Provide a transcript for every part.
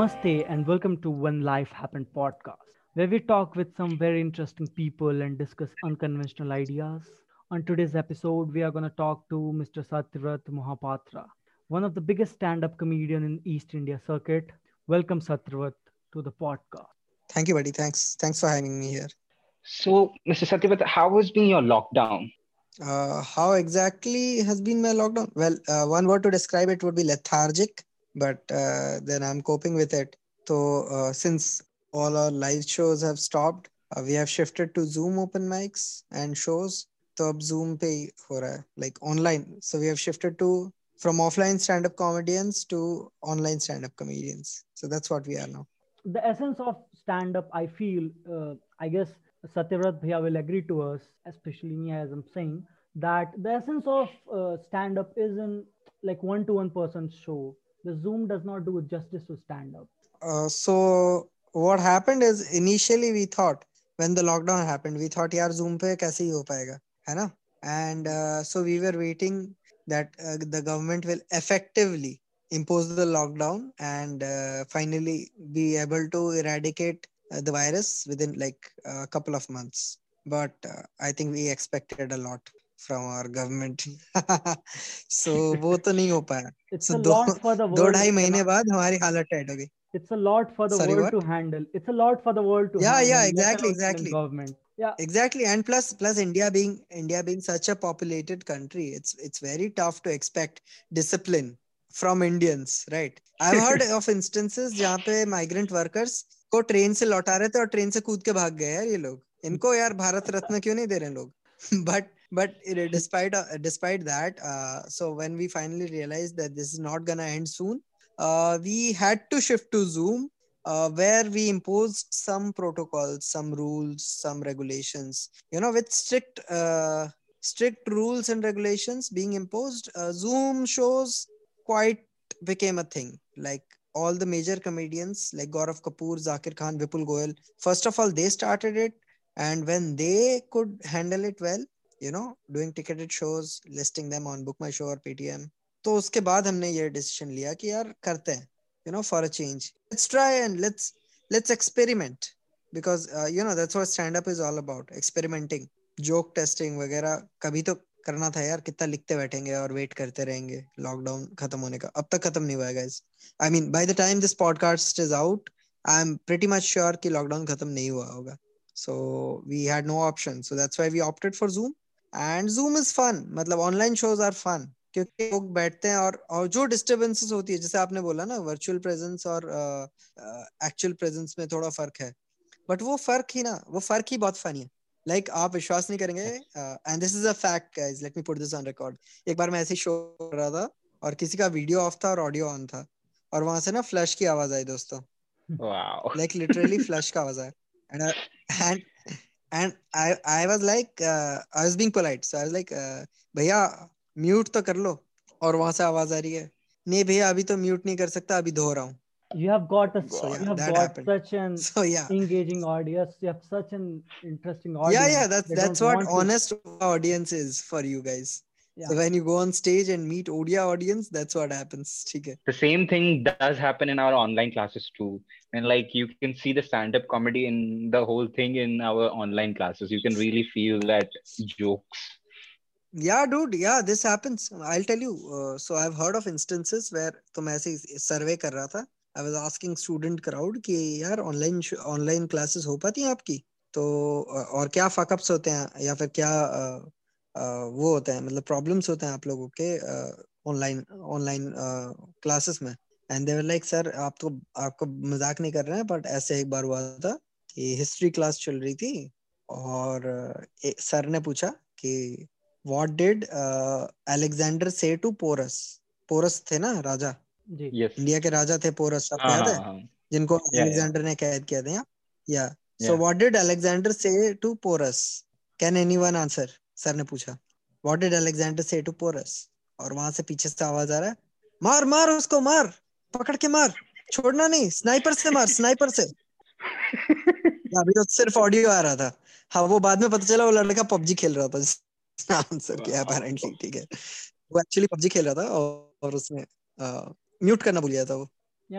Namaste and welcome to When Life Happened podcast, where we talk with some very interesting people and discuss unconventional ideas. On today's episode, we are going to talk to Mr. Satyabrat Mohapatra, one of the biggest stand-up comedian in East India Circuit. Welcome, Satyabrat, to the podcast. Thank you, buddy. Thanks for having me here. So, Mr. Satyabrat, how has been your lockdown? How exactly has been my lockdown? Well, one word to describe it would be lethargic, but then I'm coping with it. So, since all our live shows have stopped, we have shifted to Zoom open mics and shows. So, Zoom pe ho raha hai, like online. So, we have shifted to from offline stand-up comedians to online stand-up comedians. So, that's what we are now. The essence of stand-up, I feel, I guess Satyabrat Bhaiya will agree to us, especially me as I'm saying, that the essence of stand-up is in like one-to-one person show. The Zoom does not do justice to stand-up. So what happened is initially we thought when the lockdown happened, we thought, yaar Zoom pe kaise hi ho paega, hai na? And so we were waiting that the government will effectively impose the lockdown and finally be able to eradicate the virus within like a couple of months. But I think we expected a lot from our government. So, both to nahi ho paya. It's a lot for the world. 2-2.5 mahine baad hamari halat tight ho gayi. It's a lot for the world to handle. It's a lot for the world to handle. Yeah, exactly. Government. Yeah. Exactly. And plus India being such a populated country, it's very tough to expect discipline from Indians, right? I've heard of instances jahan pe migrant workers को train से लौटा रहे थे और train से कूद के भाग गए यार ये लोग. इनको यार भारत रत्न क्यों नहीं दे रहे लोग? But despite that, so when we finally realized that this is not gonna end soon, we had to shift to Zoom, where we imposed some protocols, some rules, some regulations. You know, with strict rules and regulations being imposed, Zoom shows quite became a thing. Like all the major comedians like Gaurav Kapoor, Zakir Khan, Vipul Goyal, first of all, they started it. And when they could handle it well, you know, doing ticketed shows, listing them on Book My Show or PTM. So, after that, we took this decision that we will do it, you know, for a change. Let's try and let's experiment. Because, you know, that's what stand-up is all about. Experimenting, joke testing, etc. Kabhi to करना था यार कितना लिखते बैठेंगे और wait करते रहेंगे lockdown खत्म होने का अब तक खत्म नहीं हुआ है guys I mean by the time this podcast is out I am pretty much sure कि लॉकडाउन खत्म नहीं हुआ होगा so we had no option so that's why we opted for Zoom and Zoom is fun मतलब online shows are fun क्योंकि लोग बैठते हैं और जो डिस्टर्बेंसेस होती है जैसे आपने बोला ना वर्चुअल प्रेजेंस और एक्चुअल प्रेजेंस में थोड़ा फर्क है बट वो फर्क ही बहुत फनी है Like, आप विश्वास नहीं करेंगे and this is a fact guys, let me put this on record. एक बार मैं ऐसे शो कर रहा था और किसी का वीडियो ऑफ था और ऑडियो ऑन था और वहां से ना फ्लश की आवाज आई दोस्तों wow. Like literally फ्लश का आवाज आई and I was like I was being polite so I was like भैया म्यूट तो कर लो और वहां से आवाज आ रही है नहीं भैया अभी तो म्यूट नहीं कर सकता अभी धो रहा हूँ You have got such an engaging audience. You have such an interesting audience. Yeah, that's what honest audience is for you guys. Yeah. So when you go on stage and meet Odia audience, that's what happens. The same thing does happen in our online classes too. And like you can see the stand-up comedy in the whole thing in our online classes. You can really feel that jokes. Yeah, dude. Yeah, this happens. I'll tell you. So I've heard of instances where तुम ऐसे survey कर रहा था. I was asking student crowd कि यार online classes हो पाती हैं आपकी तो और क्या fuck ups होते हैं या फिर क्या वो होते हैं मतलब problems होते हैं आप लोगों के online classes में and they were like sir आपको मजाक नहीं कर रहे हैं but ऐसे एक बार हुआ था कि history class चल रही थी और सर ने पूछा कि what did Alexander say to Porus थे ना राजा Yes. इंडिया के राजा थे पोरस आप याद है जिनको अलेक्जेंडर ने कैद किया था या so what did Alexander say to Porus can anyone answer sir ने पूछा what did Alexander say to Porus और वहां से पीछे से आवाज आ रहा है मार उसको मार पकड़ के मार छोड़ना नहीं स्नाइपर से अभी तो सिर्फ ऑडियो आ रहा था हाँ वो बाद में पता चला वो लड़का PUBG खेल रहा था आंसर क्या अपेरेंटली ठीक है वो एक्चुअली PUBG खेल रहा था और उसने म्यूट करना भूल गया था वो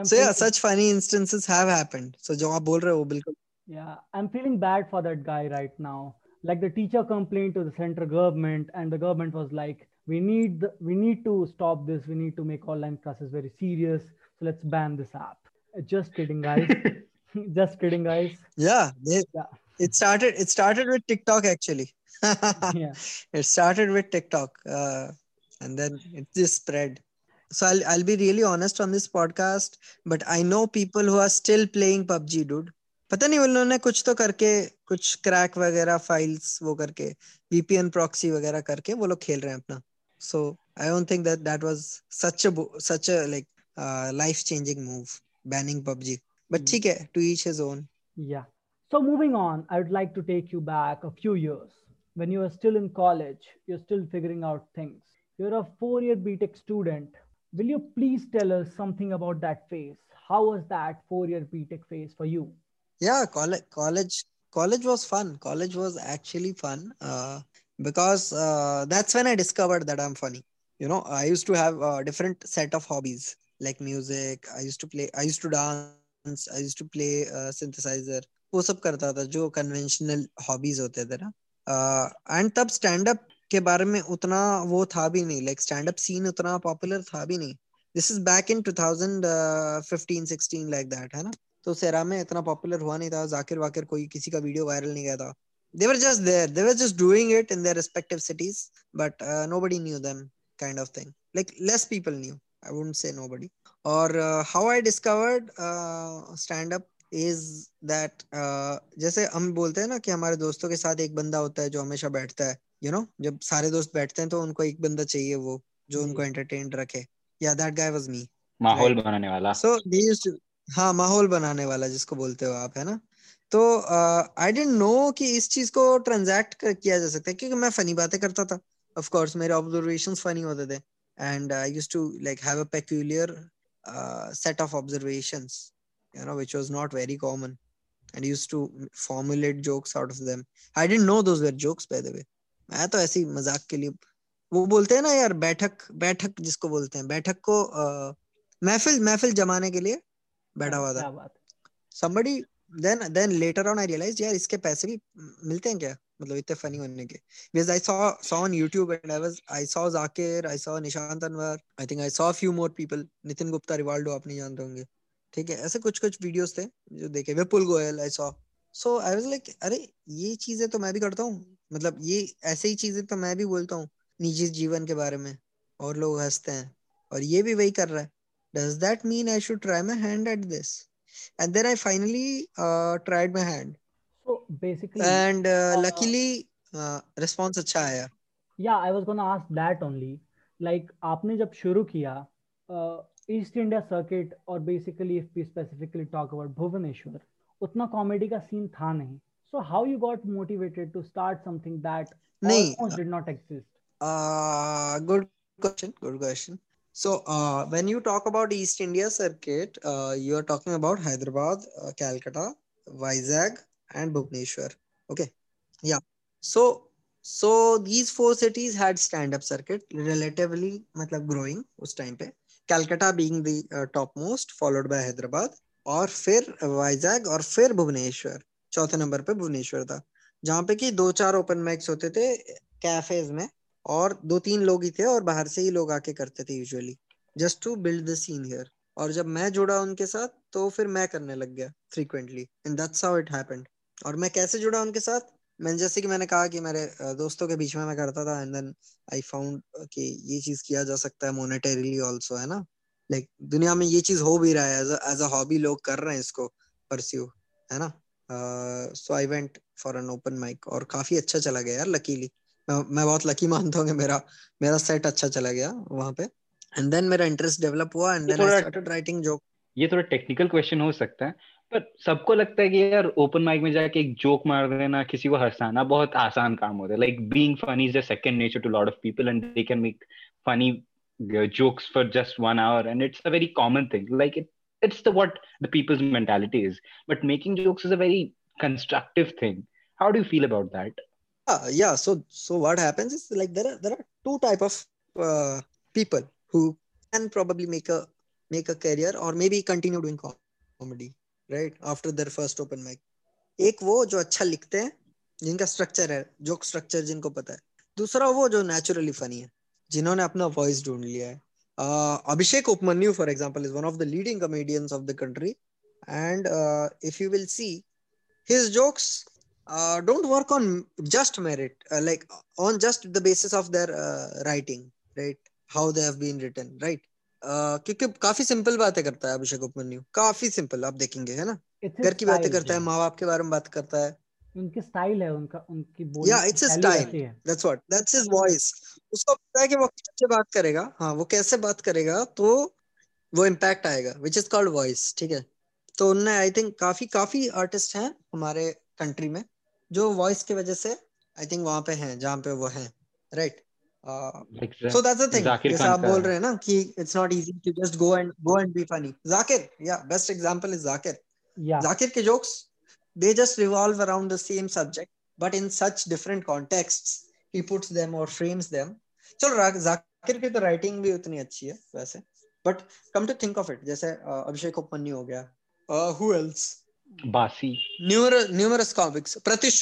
So yeah, such funny instances have happened. So जो आप बोल रहे हो बिल्कुल. Yeah, I'm feeling bad for that guy right now. Like the teacher complained to the central government, and the government was like, we need to stop this. We need to make online classes very serious. So let's ban this app. Just kidding, guys. Just kidding, guys. Yeah, It started with TikTok actually. Yeah. It started with TikTok, and then it just spread. So I'll be really honest on this podcast, but I know people who are still playing PUBG, dude. पता नहीं उन्होंने कुछ तो करके कुछ crack वगैरह files वो करके VPN प्रॉक्सी वगैरह करके वो लोग खेल रहे हैं अपना. So I don't think that was such a like life changing move, banning PUBG. But ठीक है, to each his own. Yeah. So moving on, I would like to take you back a few years when you were still in college. You're still figuring out things. You're a 4-year BTech student. Will you please tell us something about that phase? How was that 4-year BTech phase for you? Yeah, college was fun. College was actually fun because that's when I discovered that I'm funny. You know, I used to have a different set of hobbies like music. I used to play. I used to dance. I used to play synthesizer. वो सब करता था जो conventional hobbies होते थे ना. And तब stand-up के बारे में उतना वो था भी नहीं, like stand-up scene उतना popular था भी नहीं. This is back in 2015-16 like that, है ना. तो सेरा में इतना पॉपुलर हुआ नहीं था, जाकिर वाकिर कोई किसी का वीडियो वायरल नहीं गया था. They were just there, they were just doing it in their respective cities, but nobody knew them, kind of thing. Like less people knew, I wouldn't say nobody. Or how I discovered stand up is that जैसे हम बोलते हैं ना कि हमारे दोस्तों के साथ एक बंदा होता है जो हमेशा बैठता है, you know, जब सारे दोस्त बैठते हैं तो उनको एक बंदा चाहिए वो जो उनको एंटरटेन्ड रखे. Yeah, that guy was me. माहौल बनाने वाला. So they used to, हाँ, माहौल बनाने वाला जिसको बोलते हो आप, है ना. तो आई डिडंट नो कि इस चीज को ट्रांजैक्ट किया जा सकता है क्योंकि मैं फनी बातें करता था. ऑफ कोर्स मेरे ऑब्जर्वेशंस फनी होते थे and I used to like have a peculiar set of observations, you know, which was not very common and used to formulate jokes out of them. I didn't know those were jokes by the way. मैं तो ऐसे ही मजाक के लिए, वो बोलते हैं ना यार बैठक जिसको बोलते हैं, बैठक को महफिल जमाने के लिए बैठा हुआ था. Somebody then later on I realized यार इसके पैसे भी मिलते हैं क्या, मतलब इतने फनी होने के. Because I saw on YouTube and I saw Zakir, I saw Nishant Tanwar, I think I saw a few more people, Nitin Gupta, Rivaldo, आप नहीं जानते होंगे, ठीक है, ऐसे कुछ वीडियोस थे जो देखे, Vipul Goyal I saw. So I was like अरे ये चीजें तो मैं भी करता हूँ, मतलब ये ऐसे ही चीजें तो मैं भी बोलता हूँ निजी जीवन के बारे में और लोग हंसते हैं और ये भी वही कर रहा है. Does that mean I should try my hand at this? And then I finally tried my hand. So basically, and luckily, response अच्छा आया. Yeah, I was gonna ask that only. Like, आपने जब शुरू किया, East India Circuit, or basically, if we specifically talk about Bhubaneswar, उतना comedy का scene था नहीं. So how you got motivated to start something that almost did not exist? Good question. So when you talk about East India Circuit, you are talking about Hyderabad, Calcutta, Vizag and Bhubaneswar. Okay. Yeah. So these four cities had stand-up circuit relatively matlab growing us time pe. Calcutta being the topmost, followed by Hyderabad और फिर Vizag और फिर Bhubaneswar. चौथे number पे Bhubaneswar था जहाँ पे कि 2-4 open mics होते थे cafes में और 2-3 लोग ही थे और बाहर से ही लोग आके करते थे usually just to build the scene here. और जब मैं जुड़ा उनके साथ तो फिर मैं करने लग गया frequently and that's how it happened. और मैं कैसे जुड़ा उनके साथ, मैंने जैसे कि मैंने कहा कि मेरे दोस्तों के बीच में मैं करता था एंड देन आई फाउंड कि ये चीज किया जा सकता है मोनेटरीली ऑल्सो, है ना, लाइक दुनिया में ये चीज हो भी रहा है एज अ हॉबी, लोग कर रहे हैं इसको परस्यू, है ना. So I went for an open mic और काफी अच्छा चला गया यार. लकीली मैं बहुत लकी मानता हूँ कि मेरा सेट अच्छा चला गया वहाँ पे एंड देन मेरा इंटरेस्ट डेवलप हुआ and then I started writing joke. ये थोड़ा टेक्निकल क्वेश्चन हो सकता है पर सबको लगता है कि यार ओपन माइक में जाके एक जोक मार देना, किसी को हंसाना बहुत आसान काम होता है. Like being funny is the second nature to lot of people and they can make funny jokes for just 1 hour and it's a very common thing. Like it's the what the people's mentality is, but making jokes is a very constructive thing. How do you feel about that? Yeah, so what happens is like there are two type of people who can probably make a make a career or maybe continue doing comedy, right? After their first open mic. एक वो जो अच्छा लिखते हैं, जिनका structure है, joke structure जिनको पता है. दूसरा वो जो naturally funny है, जिन्होंने अपना voice ढूंढ लिया है. Abhishek Upmanyu, for example, is one of the leading comedians of the country. And if you will see, his jokes don't work on just merit, like on just the basis of their writing, right? How they have been written, right? क्योंकि काफी simple बातें करता है अभिषेक उपमन्यु, काफी simple आप देखेंगे है ना, घर की बातें करता है, माँ-बाप के बारे में बात करता है, उनकी style है, उनका उनकी बोली, yeah, it's his style, that's what, that's his voice. उसको पता है कि वो कैसे बात करेगा, हाँ वो कैसे बात करेगा तो वो impact आएगा, which is called voice, ठीक है? तो उनने I think काफी artists हैं हमारे country में जो voice की वजह से I think वहाँ पे हैं जहाँ पे वो हैं, right? So that's the thing. जैसा आप बोल रहे हैं ना कि it's not easy to just go and be funny. Zakir, yeah, best example is Zakir. Yeah. Zakir के jokes they just revolve around the same subject, but in such different contexts he puts them or frames them. चलो Zakir की तो writing भी उतनी अच्छी है वैसे. But come to think of it, जैसे अभिषेक उपमन्यु हो गया. Who else? Bassi. Numerous comics. Pratish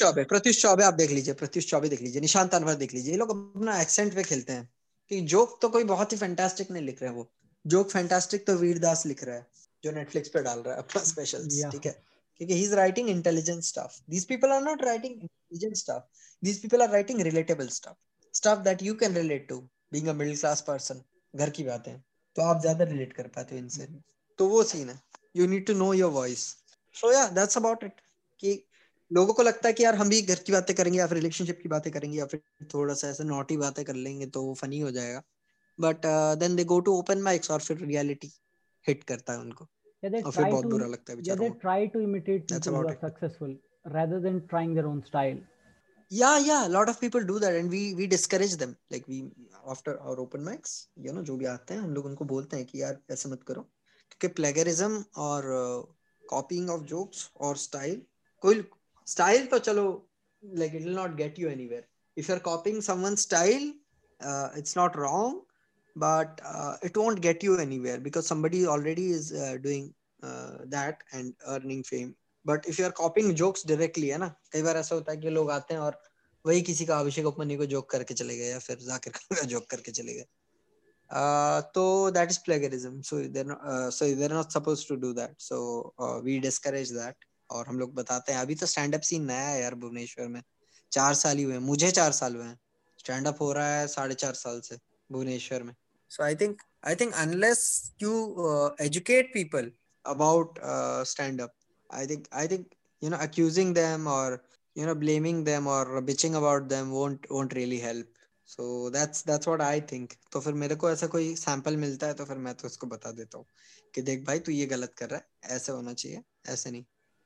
Chaube आप देख लीजिए, निशांत तनवर देख लीजिए. ये लोग अपना एक्सेंट पे खेलते हैं कि जोक तो कोई बहुत ही फैंटास्टिक नहीं लिख रहे हैं वो. जोक फैंटास्टिक तो वीरदास लिख रहा है जो नेटफ्लिक्स पे डाल रहा है अपना स्पेशल्स, ठीक है? क्योंकि he is writing intelligent stuff. These people are not writing intelligent stuff. These people are writing relatable stuff that you can relate to being a middle class person. घर की बातें तो आप ज्यादा रिलेट कर पाते हो इनसे, तो वो सीन है. You need to know your voice. So yeah, that's about it. कि लोगों को लगता है कि यार हम भी घर की बातें करेंगे या फिर relationship की बातें करेंगे या फिर थोड़ा सा ऐसे naughty बातें कर लेंगे तो वो funny हो जाएगा. But then they go to open mics और फिर reality hit करता है उनको. और फिर बहुत बुरा लगता है बेचारों को. They try to imitate people who are successful rather than trying their own style. Yeah, a lot of people do that and we discourage them. Like we after our open mics, you know, जो भी आते हैं हम लोग उनको बोलते हैं कि यार ऐसे मत करो. क्योंकि plagiarism और copying of jokes और style तो चलो like it will not get you anywhere. If you're copying someone's style, it's not wrong, but it won't get you anywhere because somebody already is doing that and earning fame. But if you're copying jokes directly, है ना, कई बार ऐसा होता है कि लोग आते हैं और वही किसी का अभिषेक उपमन्यु को जोक करके चले गए या फिर जाकिर खान का जोक करके चले गए. So that is plagiarism. So they're not supposed to do that. So we discourage that. और हम लोग बताते हैं अभी तो stand up scene नया है यार भुवनेश्वर में. 4 साल ही हुए हैं. मुझे 4 साल हुए हैं. Stand up हो रहा है 4.5 साल से भुवनेश्वर में. So I think unless you educate people about stand up, I think you know accusing them or you know blaming them or bitching about them won't really help. So that's what I think. तो फिर मेरे को ऐसा कोई sample मिलता है तो फिर मैं तो उसको बता देता हूँ कि देख भाई तू ये गलत कर रहा है, ऐसे होना चाहिए, ऐसे नहीं,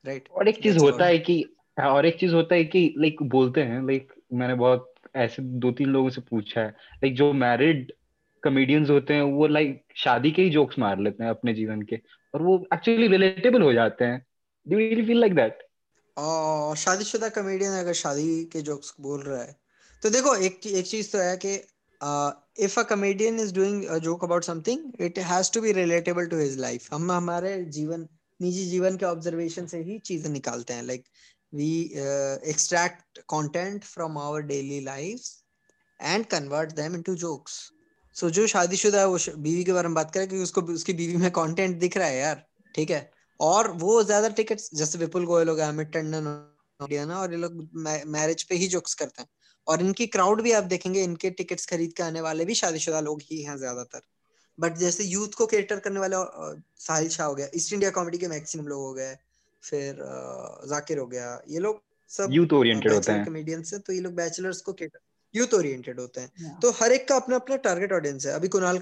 right? और एक चीज होता है कि like बोलते हैं, like मैंने बहुत ऐसे 2-3 लोगों से पूछा है, like जो married comedians होते हैं वो like शादी के ही jokes मार लेते हैं अपने जीवन के और वो actually relatable हो जाते हैं. Do you really feel like that? शादीशुदा comedian अगर शादी के jokes बोल रहा है तो देखो एक चीज तो है कि if a comedian is doing a joke about something, it has to be relatable to his life. हम हमारे जीवन निजी जीवन के observation से ही चीजें निकालते हैं. Like we extract content from our daily lives and convert them into jokes. So जो शादीशुदा है वो बीवी के बारे में बात करे क्योंकि उसको उसकी बीवी में content दिख रहा है यार, ठीक है? और वो ज्यादा tickets जैसे विपुल गोयल हो गया, अमित टंडन हो गया ना, और ये लोग marriage पे ही jokes करते हैं. और इनकी क्राउड भी आप देखेंगे, इनके टिकट्स खरीद के आने वाले भी शादीशुदा लोग ही हैं ज्यादातर. बट जैसे यूथ को कैटर करने वाले साहिल शाह हो गया, ईस्ट इंडिया कॉमेडी के मैक्सिमम लोग हो गए, फिर जाकिर हो गया, ये लोग सब यूथ ओरिएंटेड होते हैं कॉमेडियंस से. तो ये लोग बैचलर्स को कैटर यूथ ओरिएंटेड होते हैं. तो हर एक का अपना अपना टारगेट ऑडियंस है. अभी कुणाल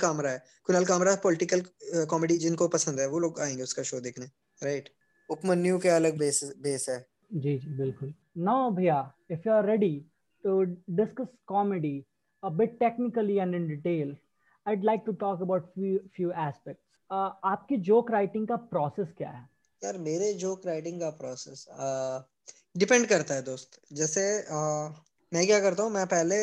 कामरा पॉलिटिकल कॉमेडी जिनको पसंद है वो लोग आएंगे उसका शो देखने, राइट? उपमन्यु के अलग बेस है. जी बिल्कुल. नाउ भैया, if you are ready to discuss comedy a bit technically and in detail, I'd like to talk about few aspects. आपकी joke writing का process क्या है? यार मेरे joke writing का process depend करता है दोस्त. जैसे मैं क्या करता हूँ, मैं पहले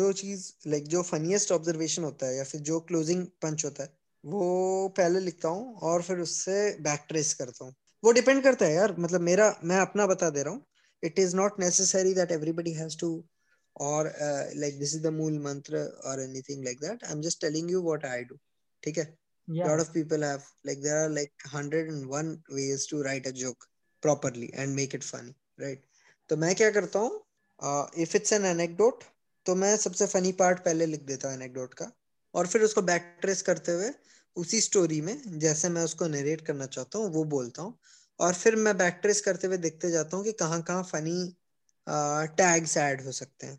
जो चीज like जो funniest observation होता है या फिर जो closing punch होता है वो पहले लिखता हूँ और फिर उससे बैक ट्रेस करता हूँ। वो डिपेंड करता है यार, मतलब मेरा, मैं अपना बता दे रहा हूँ, it is not necessary that everybody has to और लाइक दिस इज द मूल मंत्र और anything like that. I am just telling you what I do, ठीक है। Lot of people have like there are like 101 ways to write a joke properly and make it funny, right. तो मैं क्या करता हूँ, इफ इट्स एन एनेक्डोट तो मैं सबसे फनी पार्ट पहले लिख देता हूँ एनेक्डोट का, और फिर उसको बैक ट्रेस करते हुए उसी स्टोरी में जैसे मैं उसको नरेट करना चाहता हूँ वो बोलता हूँ, और फिर मैं बैक ट्रेस करते हुए देखते जाता हूँ कि कहाँ कहाँ फनी टैग्स ऐड हो सकते हैं।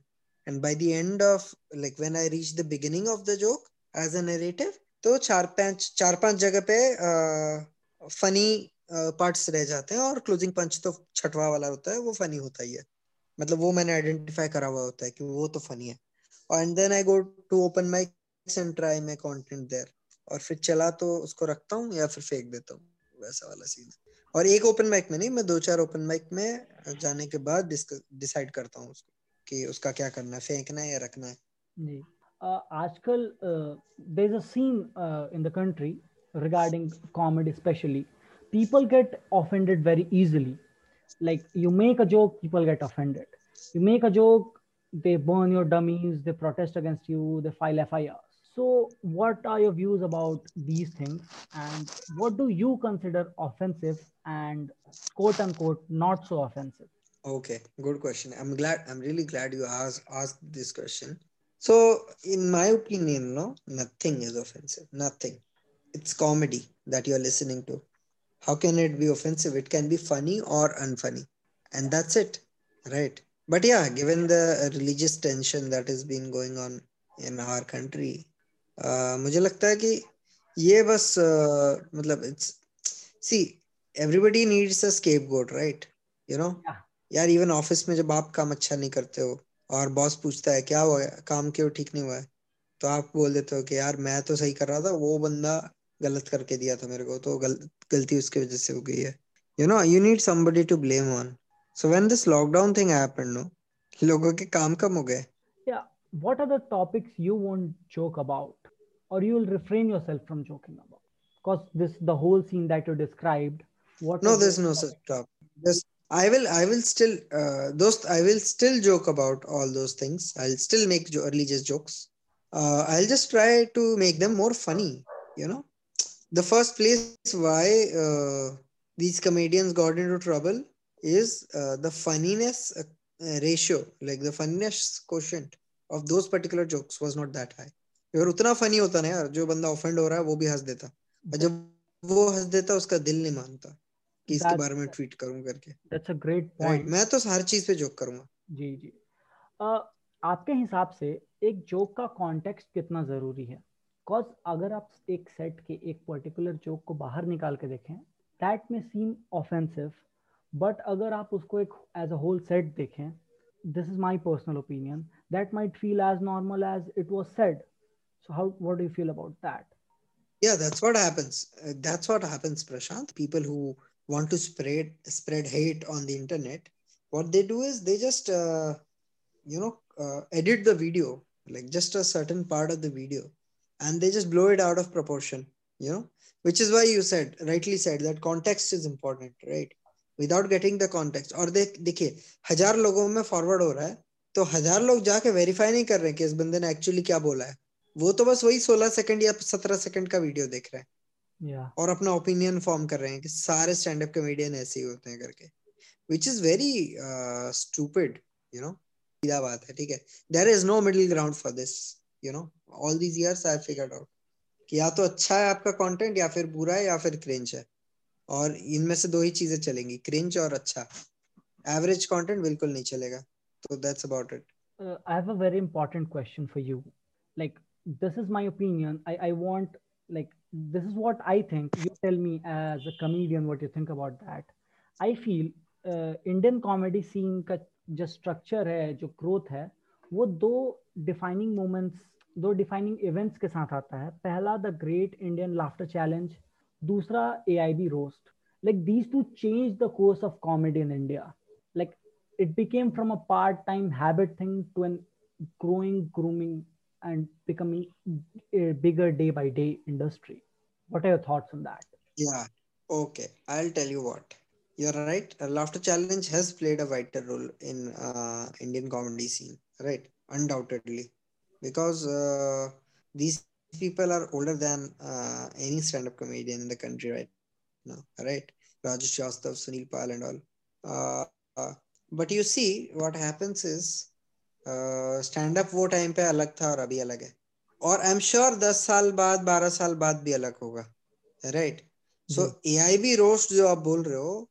And by the end of like when I reach the beginning of the joke as a narrative, तो चार पांच जगह पे फनी पार्ट्स रह जाते हैं, और क्लोजिंग पंच तो छठवा वाला होता है, वो फनी होता ही है, मतलब वो मैंने आइडेंटिफाई करा हुआ होता है कि वो तो फनी है। And then I go to open mic and try my content there, और फिर चला तो उसको रखता हूँ या फिर फेंक देता हूँ, वैसा वाला सीन। और एक ओपन माइक में नहीं, मैं 2-4 ओपन माइक में जाने के बाद डिसाइड करता हूँ उसको कि उसका क्या करना है, फेंकना है या रखना है। जी, आजकल there is a scene in the country regarding comedy, specially people get offended very easily. Like you make a joke, people get offended. You make a joke, they burn your dummies, they protest against you, they file FIRs. So what are your views about these things, and what do you consider offensive and quote unquote not so offensive? Okay, good question. I'm really glad you asked this question. So in my opinion, no, nothing is offensive. Nothing. It's comedy that you're listening to. How can it be offensive? It can be funny or unfunny, and that's it, right? But yeah, given the religious tension that has been going on in our country, मुझे लगता है कि ये बस मतलब it's, see, everybody needs a scapegoat, right? You know, यार even office में जब आप काम अच्छा नहीं करते हो और बॉस पूछता है क्या हुआ, काम क्यों ठीक नहीं हुआ है, तो आप बोल देते हो कि यार मैं तो सही कर रहा था, वो बंदा गलत करके दिया था मेरे को, तो गलती उसकी वजह से हो गई है। You know, you need somebody to blame on. So when this lockdown thing happened, no, लोगों के काम कम हो गए। या, what are the topics you won't joke about और you will refrain yourself from joking about? Because this the whole scene that you described, what? No, there's no such topic. I will still joke about all those things. I'll still make religious jokes. I'll just try to make them more funny, you know. The first place why these comedians got into trouble is the funniness ratio, like the funniness quotient of those particular jokes was not that high. यार उतना funny होता ना यार, जो बंदा offend हो रहा है वो भी हंस देता, और जब वो हंस देता उसका दिल नहीं मानता कि इसके बारे में tweet करूँ करके। That's a great point. Right, मैं तो हर चीज पे joke करूँगा। जी जी। आपके हिसाब से एक joke का context कितना जरूरी है? Because अगर आप एक सेट के एक पर्टिकुलर जोक को बाहर निकाल के देखें, दैट में सीम ऑफेंसिव, बट अगर आप उसको एक एज अ होल सेट देखें, this is my personal opinion, that might feel as normal as it was said. So how, what do you feel about that? या, that's what happens Prashant. People who want to spread hate on the internet, what they do is they just you know edit the video, like just a certain part of the video. And they just blow it out of proportion, you know, which is why you said, rightly said, that context is important, right? Without getting the context. और देखिए, 1000 लोगों में forward हो रहा है, तो 1000 लोग जाके वेरीफाई नहीं कर रहे कि इस बंदे ने एक्चुअली क्या बोला है, वो तो बस वही 16 सेकंड या 17 सेकंड का वीडियो देख रहे हैं, और अपना ओपिनियन फॉर्म कर रहे हैं कि सारे स्टैंड अप कॉमेडियन ऐसे ही होते हैं करके, which is very stupid, you know. सीधा बात है, ठीक है. There is no middle ground for this. You know, all these years I have figured out कि या तो अच्छा है आपका कंटेंट या फिर बुरा है या फिर क्रिंज है, और इनमें से दो ही चीजें चलेंगी, क्रिंज और अच्छा. एवरेज कंटेंट बिल्कुल नहीं चलेगा. तो that's about it. I have a very important question for you. Like this is my opinion, I want, like this is what I think, you tell me as a comedian what you think about that. I feel Indian comedy scene का जो structure है, जो growth है, वो दो defining events के साथ आता है. पहला the great Indian laughter challenge, दूसरा AIB roast. Like these two change the course of comedy in India. Like it became from a part time habit thing to an growing, grooming and becoming bigger day by day industry. What are your thoughts on that? Yeah. Okay. I'll tell you what. You're right. A laughter challenge has played a vital role in Indian comedy scene. Right. Undoubtedly. Because these people are older than any stand-up comedian in the country right now. Right. Rajesh Yastav, Sunil Pal and all. But you see, what happens is, stand-up वो time पे अलग था और अभी अलग है. और I'm sure 10 साल बाद, 12 साल बाद भी अलग होगा. Right? So AIB roast जो आप बोल रहे हो,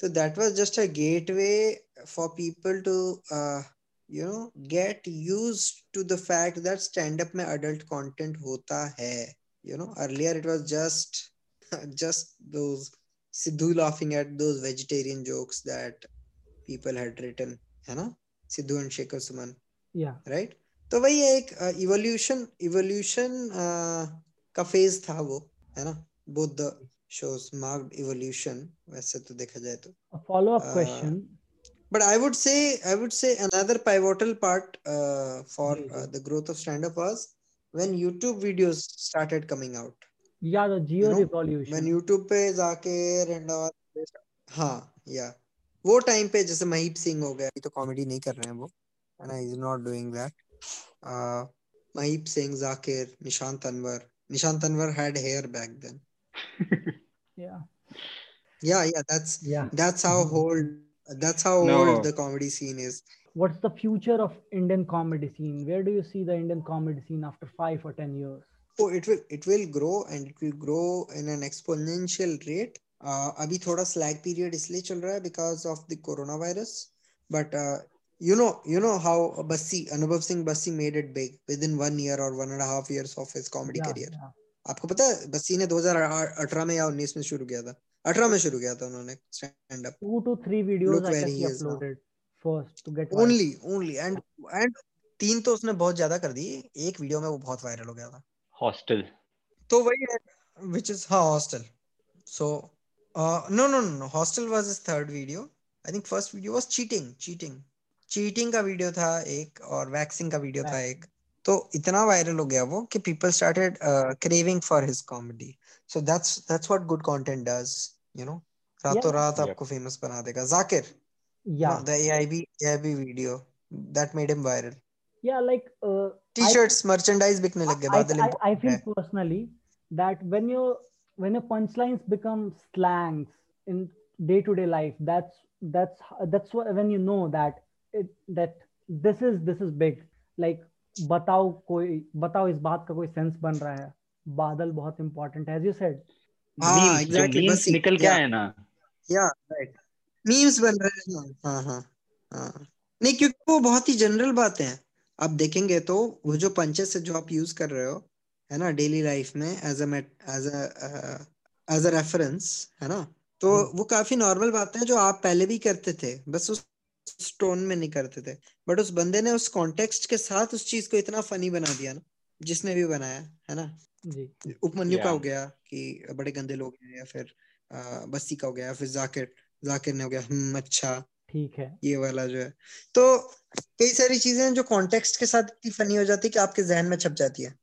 so that was just a gateway for people to, you know, get used to the fact that stand-up में adult content होता है. You know, earlier it was just those Sidhu laughing at those vegetarian jokes that people had written, है ना? Sidhu and Shekhar Suman. Yeah. Right? So वही एक evolution का phase था वो, है ना? Both the shows marked evolution. वैसे तो देखा जाए तो. A follow-up question. But I would say another pivotal part for the growth of stand-up was when YouTube videos started coming out. Yeah, the geo revolution. When YouTube पे Zakir and all. हाँ, yeah. वो time पे जैसे Mahip Singh हो गया, तो comedy नहीं कर रहे हैं वो, and he's not doing that. Mahip Singh, Zakir, Nishant Tanwar had hair back then. Yeah. That's how old the comedy scene is. What's the future of Indian comedy scene? Where do you see the Indian comedy scene after 5 or 10 years? Oh, it will grow, and it will grow in an exponential rate. Abhi thoda slack period isliye chal raha hai because of the coronavirus. But you know how Anubhav Singh Bassi made it big within 1 year or 1.5 years of his comedy career. आपको पता है बस्सी ने 2018 में या 19 में शुरू किया था. 18 में शुरू किया था उन्होंने stand up. 2 to 3 videos actually uploaded first to get only and 3 तो उसने बहुत ज्यादा कर दी. एक वीडियो में वो बहुत वायरल हो गया था. Hostel. तो वही है, which is hostel. So no, hostel was his third video. I think first video was cheating का video था एक और waxing का video था एक. तो इतना वायरल हो गया वो कि people started craving for his comedy. So that's what good content does, you know. रातों रात आपको famous बना देगा. Zakir, yeah, the AIB video that made him viral. Yeah, like t-shirts, merchandise बिकने लग गए बादल. I feel personally that when your punchlines become slangs in day-to-day life, that's what, when you know that this is big, like बताओ इस बात का कोई sense बन रहा है. बादल बहुत इम्पोर्टेंट है, as you said. हाँ, exactly. Memes निकल क्या है ना? Yeah, right. Memes बन रहे हैं. हाँ. नहीं, क्योंकि वो बहुत ही जनरल बातें हैं. आप देखेंगे तो वो जो पंचेस से जो आप यूज कर रहे हो, है ना, डेली लाइफ में as a रेफरेंस, है ना, तो वो काफी नॉर्मल बातें हैं जो आप पहले भी करते थे, बस उस स्टोन में नहीं करते थे. बट उस बंदे ने उस कॉन्टेक्स्ट के साथ उस चीज को इतना फनी बना दिया ना, जिसने भी बनाया है ना. जी, उपमन्यु का हो गया कि बड़े गंदे लोग हैं, या फिर बस्सी का हो गया, या फिर जाकिर ने हो गया अच्छा ठीक है ये वाला जो है. तो कई सारी चीजें हैं जो कॉन्टेक्स्ट के साथ इतनी फनी हो जाती है कि आपके जहन में छप जाती है.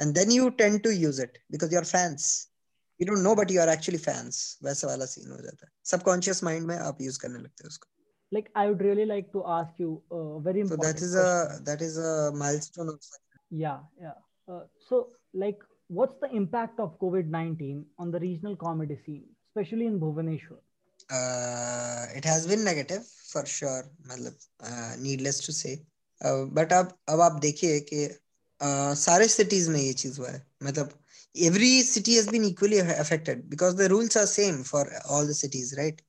And then you tend to use it because you are fans. You don't know but you are actually fans. वैसा वाला सीन हो जाता है. सबकॉन्शियस माइंड में आप यूज करने लगते हो उसको. Like, I would really like to ask you very important. So that is a milestone. Yeah. So, like, what's the impact of COVID-19 on the regional comedy scene, especially in Bhubaneswar? It has been negative for sure. Needless to say. But अब आप देखिए कि सारे cities में ये चीज़ हुआ है. मतलब every city has been equally affected because the rules are same for all the cities, right?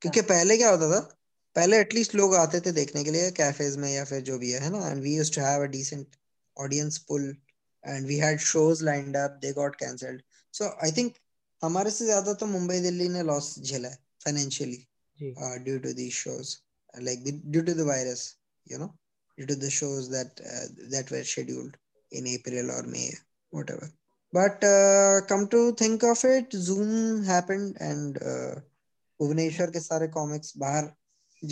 क्योंकि पहले क्या होता था? पहले एटलीस्ट लोग आते थे देखने के लिए कैफेज में या फिर जो भी है ना. And we used to have a decent audience pull and we had shows lined up. They got cancelled. So I think हमारे से ज्यादा तो मुंबई दिल्ली ने लॉस झेला है financially due to these shows, like due to the virus, you know, due to the shows that were scheduled in April और May whatever. But come to think of it, Zoom happened and Bhubaneswar के सारे comics बाहर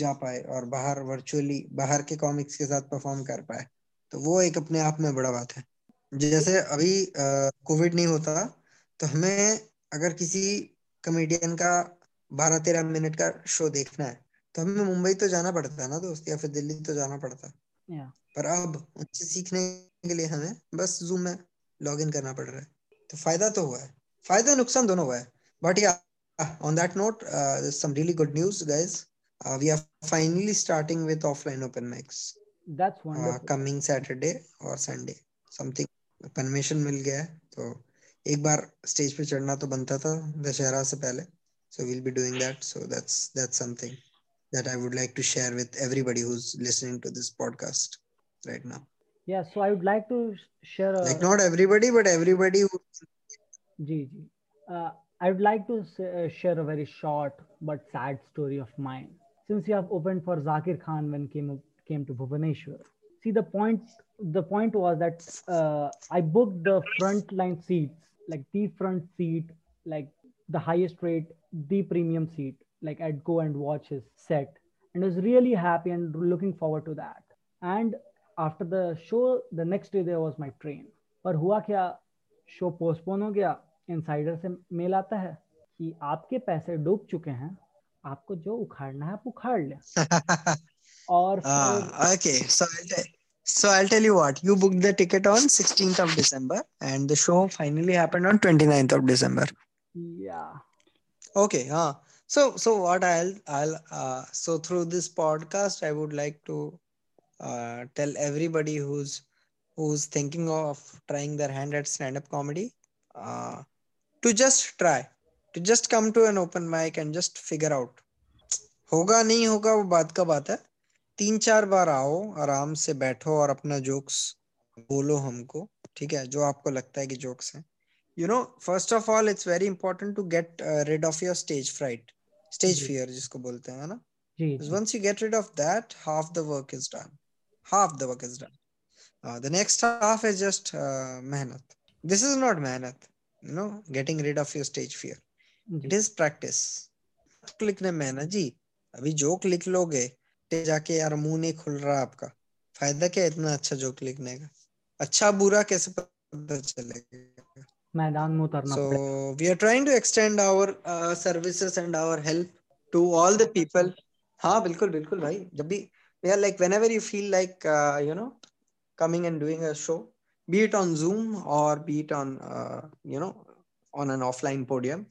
जा पाए और बाहर virtually बाहर के कॉमिक्स के साथ परफॉर्म कर पाए. तो वो एक अपने आप में बड़ा बात है. जैसे अभी कोविड नहीं होता तो हमें अगर किसी कॉमेडियन का 12-13 मिनट का शो देखना है तो हमें मुंबई तो जाना पड़ता ना दोस्त, या फिर दिल्ली तो जाना पड़ता। पर अब उनसे सीखने के लिए हमें बस जूम में लॉग इन करना पड़ रहा है। तो फायदा तो हुआ है, फायदा नुकसान दोनों हुआ है। बट या on that note, some really good news guys, we are finally starting with offline open mics. That's wonderful. Coming Saturday or Sunday something permission mil gaya hai, to ek baar stage pe chadhna to banta tha Dashera se pehle, so we'll be doing that. So that's something that I would like to share with everybody who's listening to this podcast right now. Yeah, so I would like to share like not everybody but everybody who I would like to share a very short but sad story of mine. Since you have opened for Zakir Khan when came to Bhubaneswar, see the point was that I booked the front line seats, like the front seat, like the highest rate, the premium seat. Like I'd go and watch his set, and I was really happy and looking forward to that. And after the show, the next day there was my train. But hua kya? Show postpone ho gaya. Insider से mail आता है कि आपके पैसे डूब चुके हैं, आपको जो उखाड़ना है आप उखाड़ ले। और okay, so I'll tell you what, you booked the ticket on 16th of December and the show finally happened on 29th of December. Yeah. Okay. So what I'll so through this podcast I would like to tell everybody who's thinking of trying their hand at stand-up comedy to just try, to just come to an open mic and just figure out. होगा नहीं होगा वो बात का बात है, 3-4 बार आओ, आराम से बैठो और अपना जोक्स बोलो हमको, ठीक है, जो आपको लगता है कि जोक्स हैं. You know, first of all, it's very important to get rid of your stage fright, stage fear जिसको बोलते हैं ना. Because once you get rid of that, half the work is done. The next half is just मेहनत. This is not mehnat, you know, getting rid of your stage fear. Mm-hmm. It is practice. लिखने में ना जी, अभी joke लिख लोगे ते जाके यार मुंह नहीं खुल रहा आपका, फायदा क्या इतना अच्छा जोक लिखने का, अच्छा बुरा कैसे पता चलेगा, मैदान में उतरना पड़ेगा. So we are trying to extend our services and our help to all the people. हाँ बिल्कुल बिल्कुल भाई, जब भी यार like whenever you feel like you know coming and doing a show, be it on Zoom or be it on you know, on an offline podium,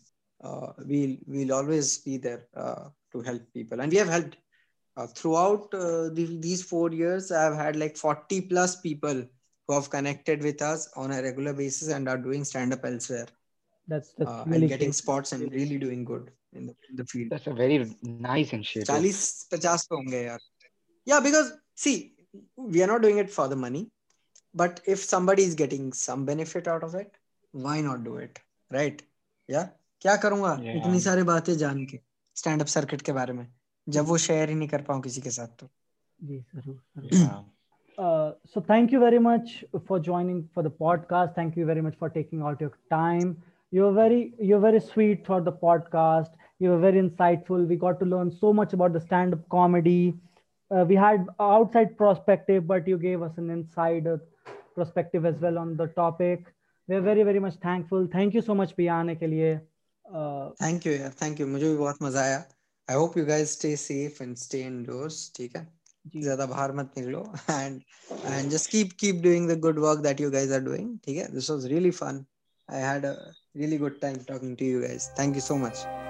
we'll always be there to help people. And we have helped throughout these 4 years. I've had like 40 plus people who have connected with us on a regular basis and are doing stand up elsewhere. That's really and getting spots and really doing good in the field. That's a very nice initiative. 40-50 honge yaar. Yeah, because see, we are not doing it for the money. But if somebody is getting some benefit out of it, why not do it, right? Yeah. क्या करूँगा इतनी सारी बातें जान के stand up circuit के बारे में, जब वो share ही नहीं कर पाऊँ किसी के साथ तो. जी जरूर. So thank you very much for joining for the podcast. Thank you very much for taking out your time. You're very sweet for the podcast. You're very insightful. We got to learn so much about the stand up comedy. We had outside perspective, but you gave us an insider perspective as well on the topic. We are very, very much thankful. Thank you so much पे आने के लिए. Thank you, yeah. Thank you. मुझे भी बहुत मजा आया. I hope you guys stay safe and stay indoors. ठीक है. ज़्यादा बाहर मत निकलो. And just keep doing the good work that you guys are doing. ठीक है. This was really fun. I had a really good time talking to you guys. Thank you so much.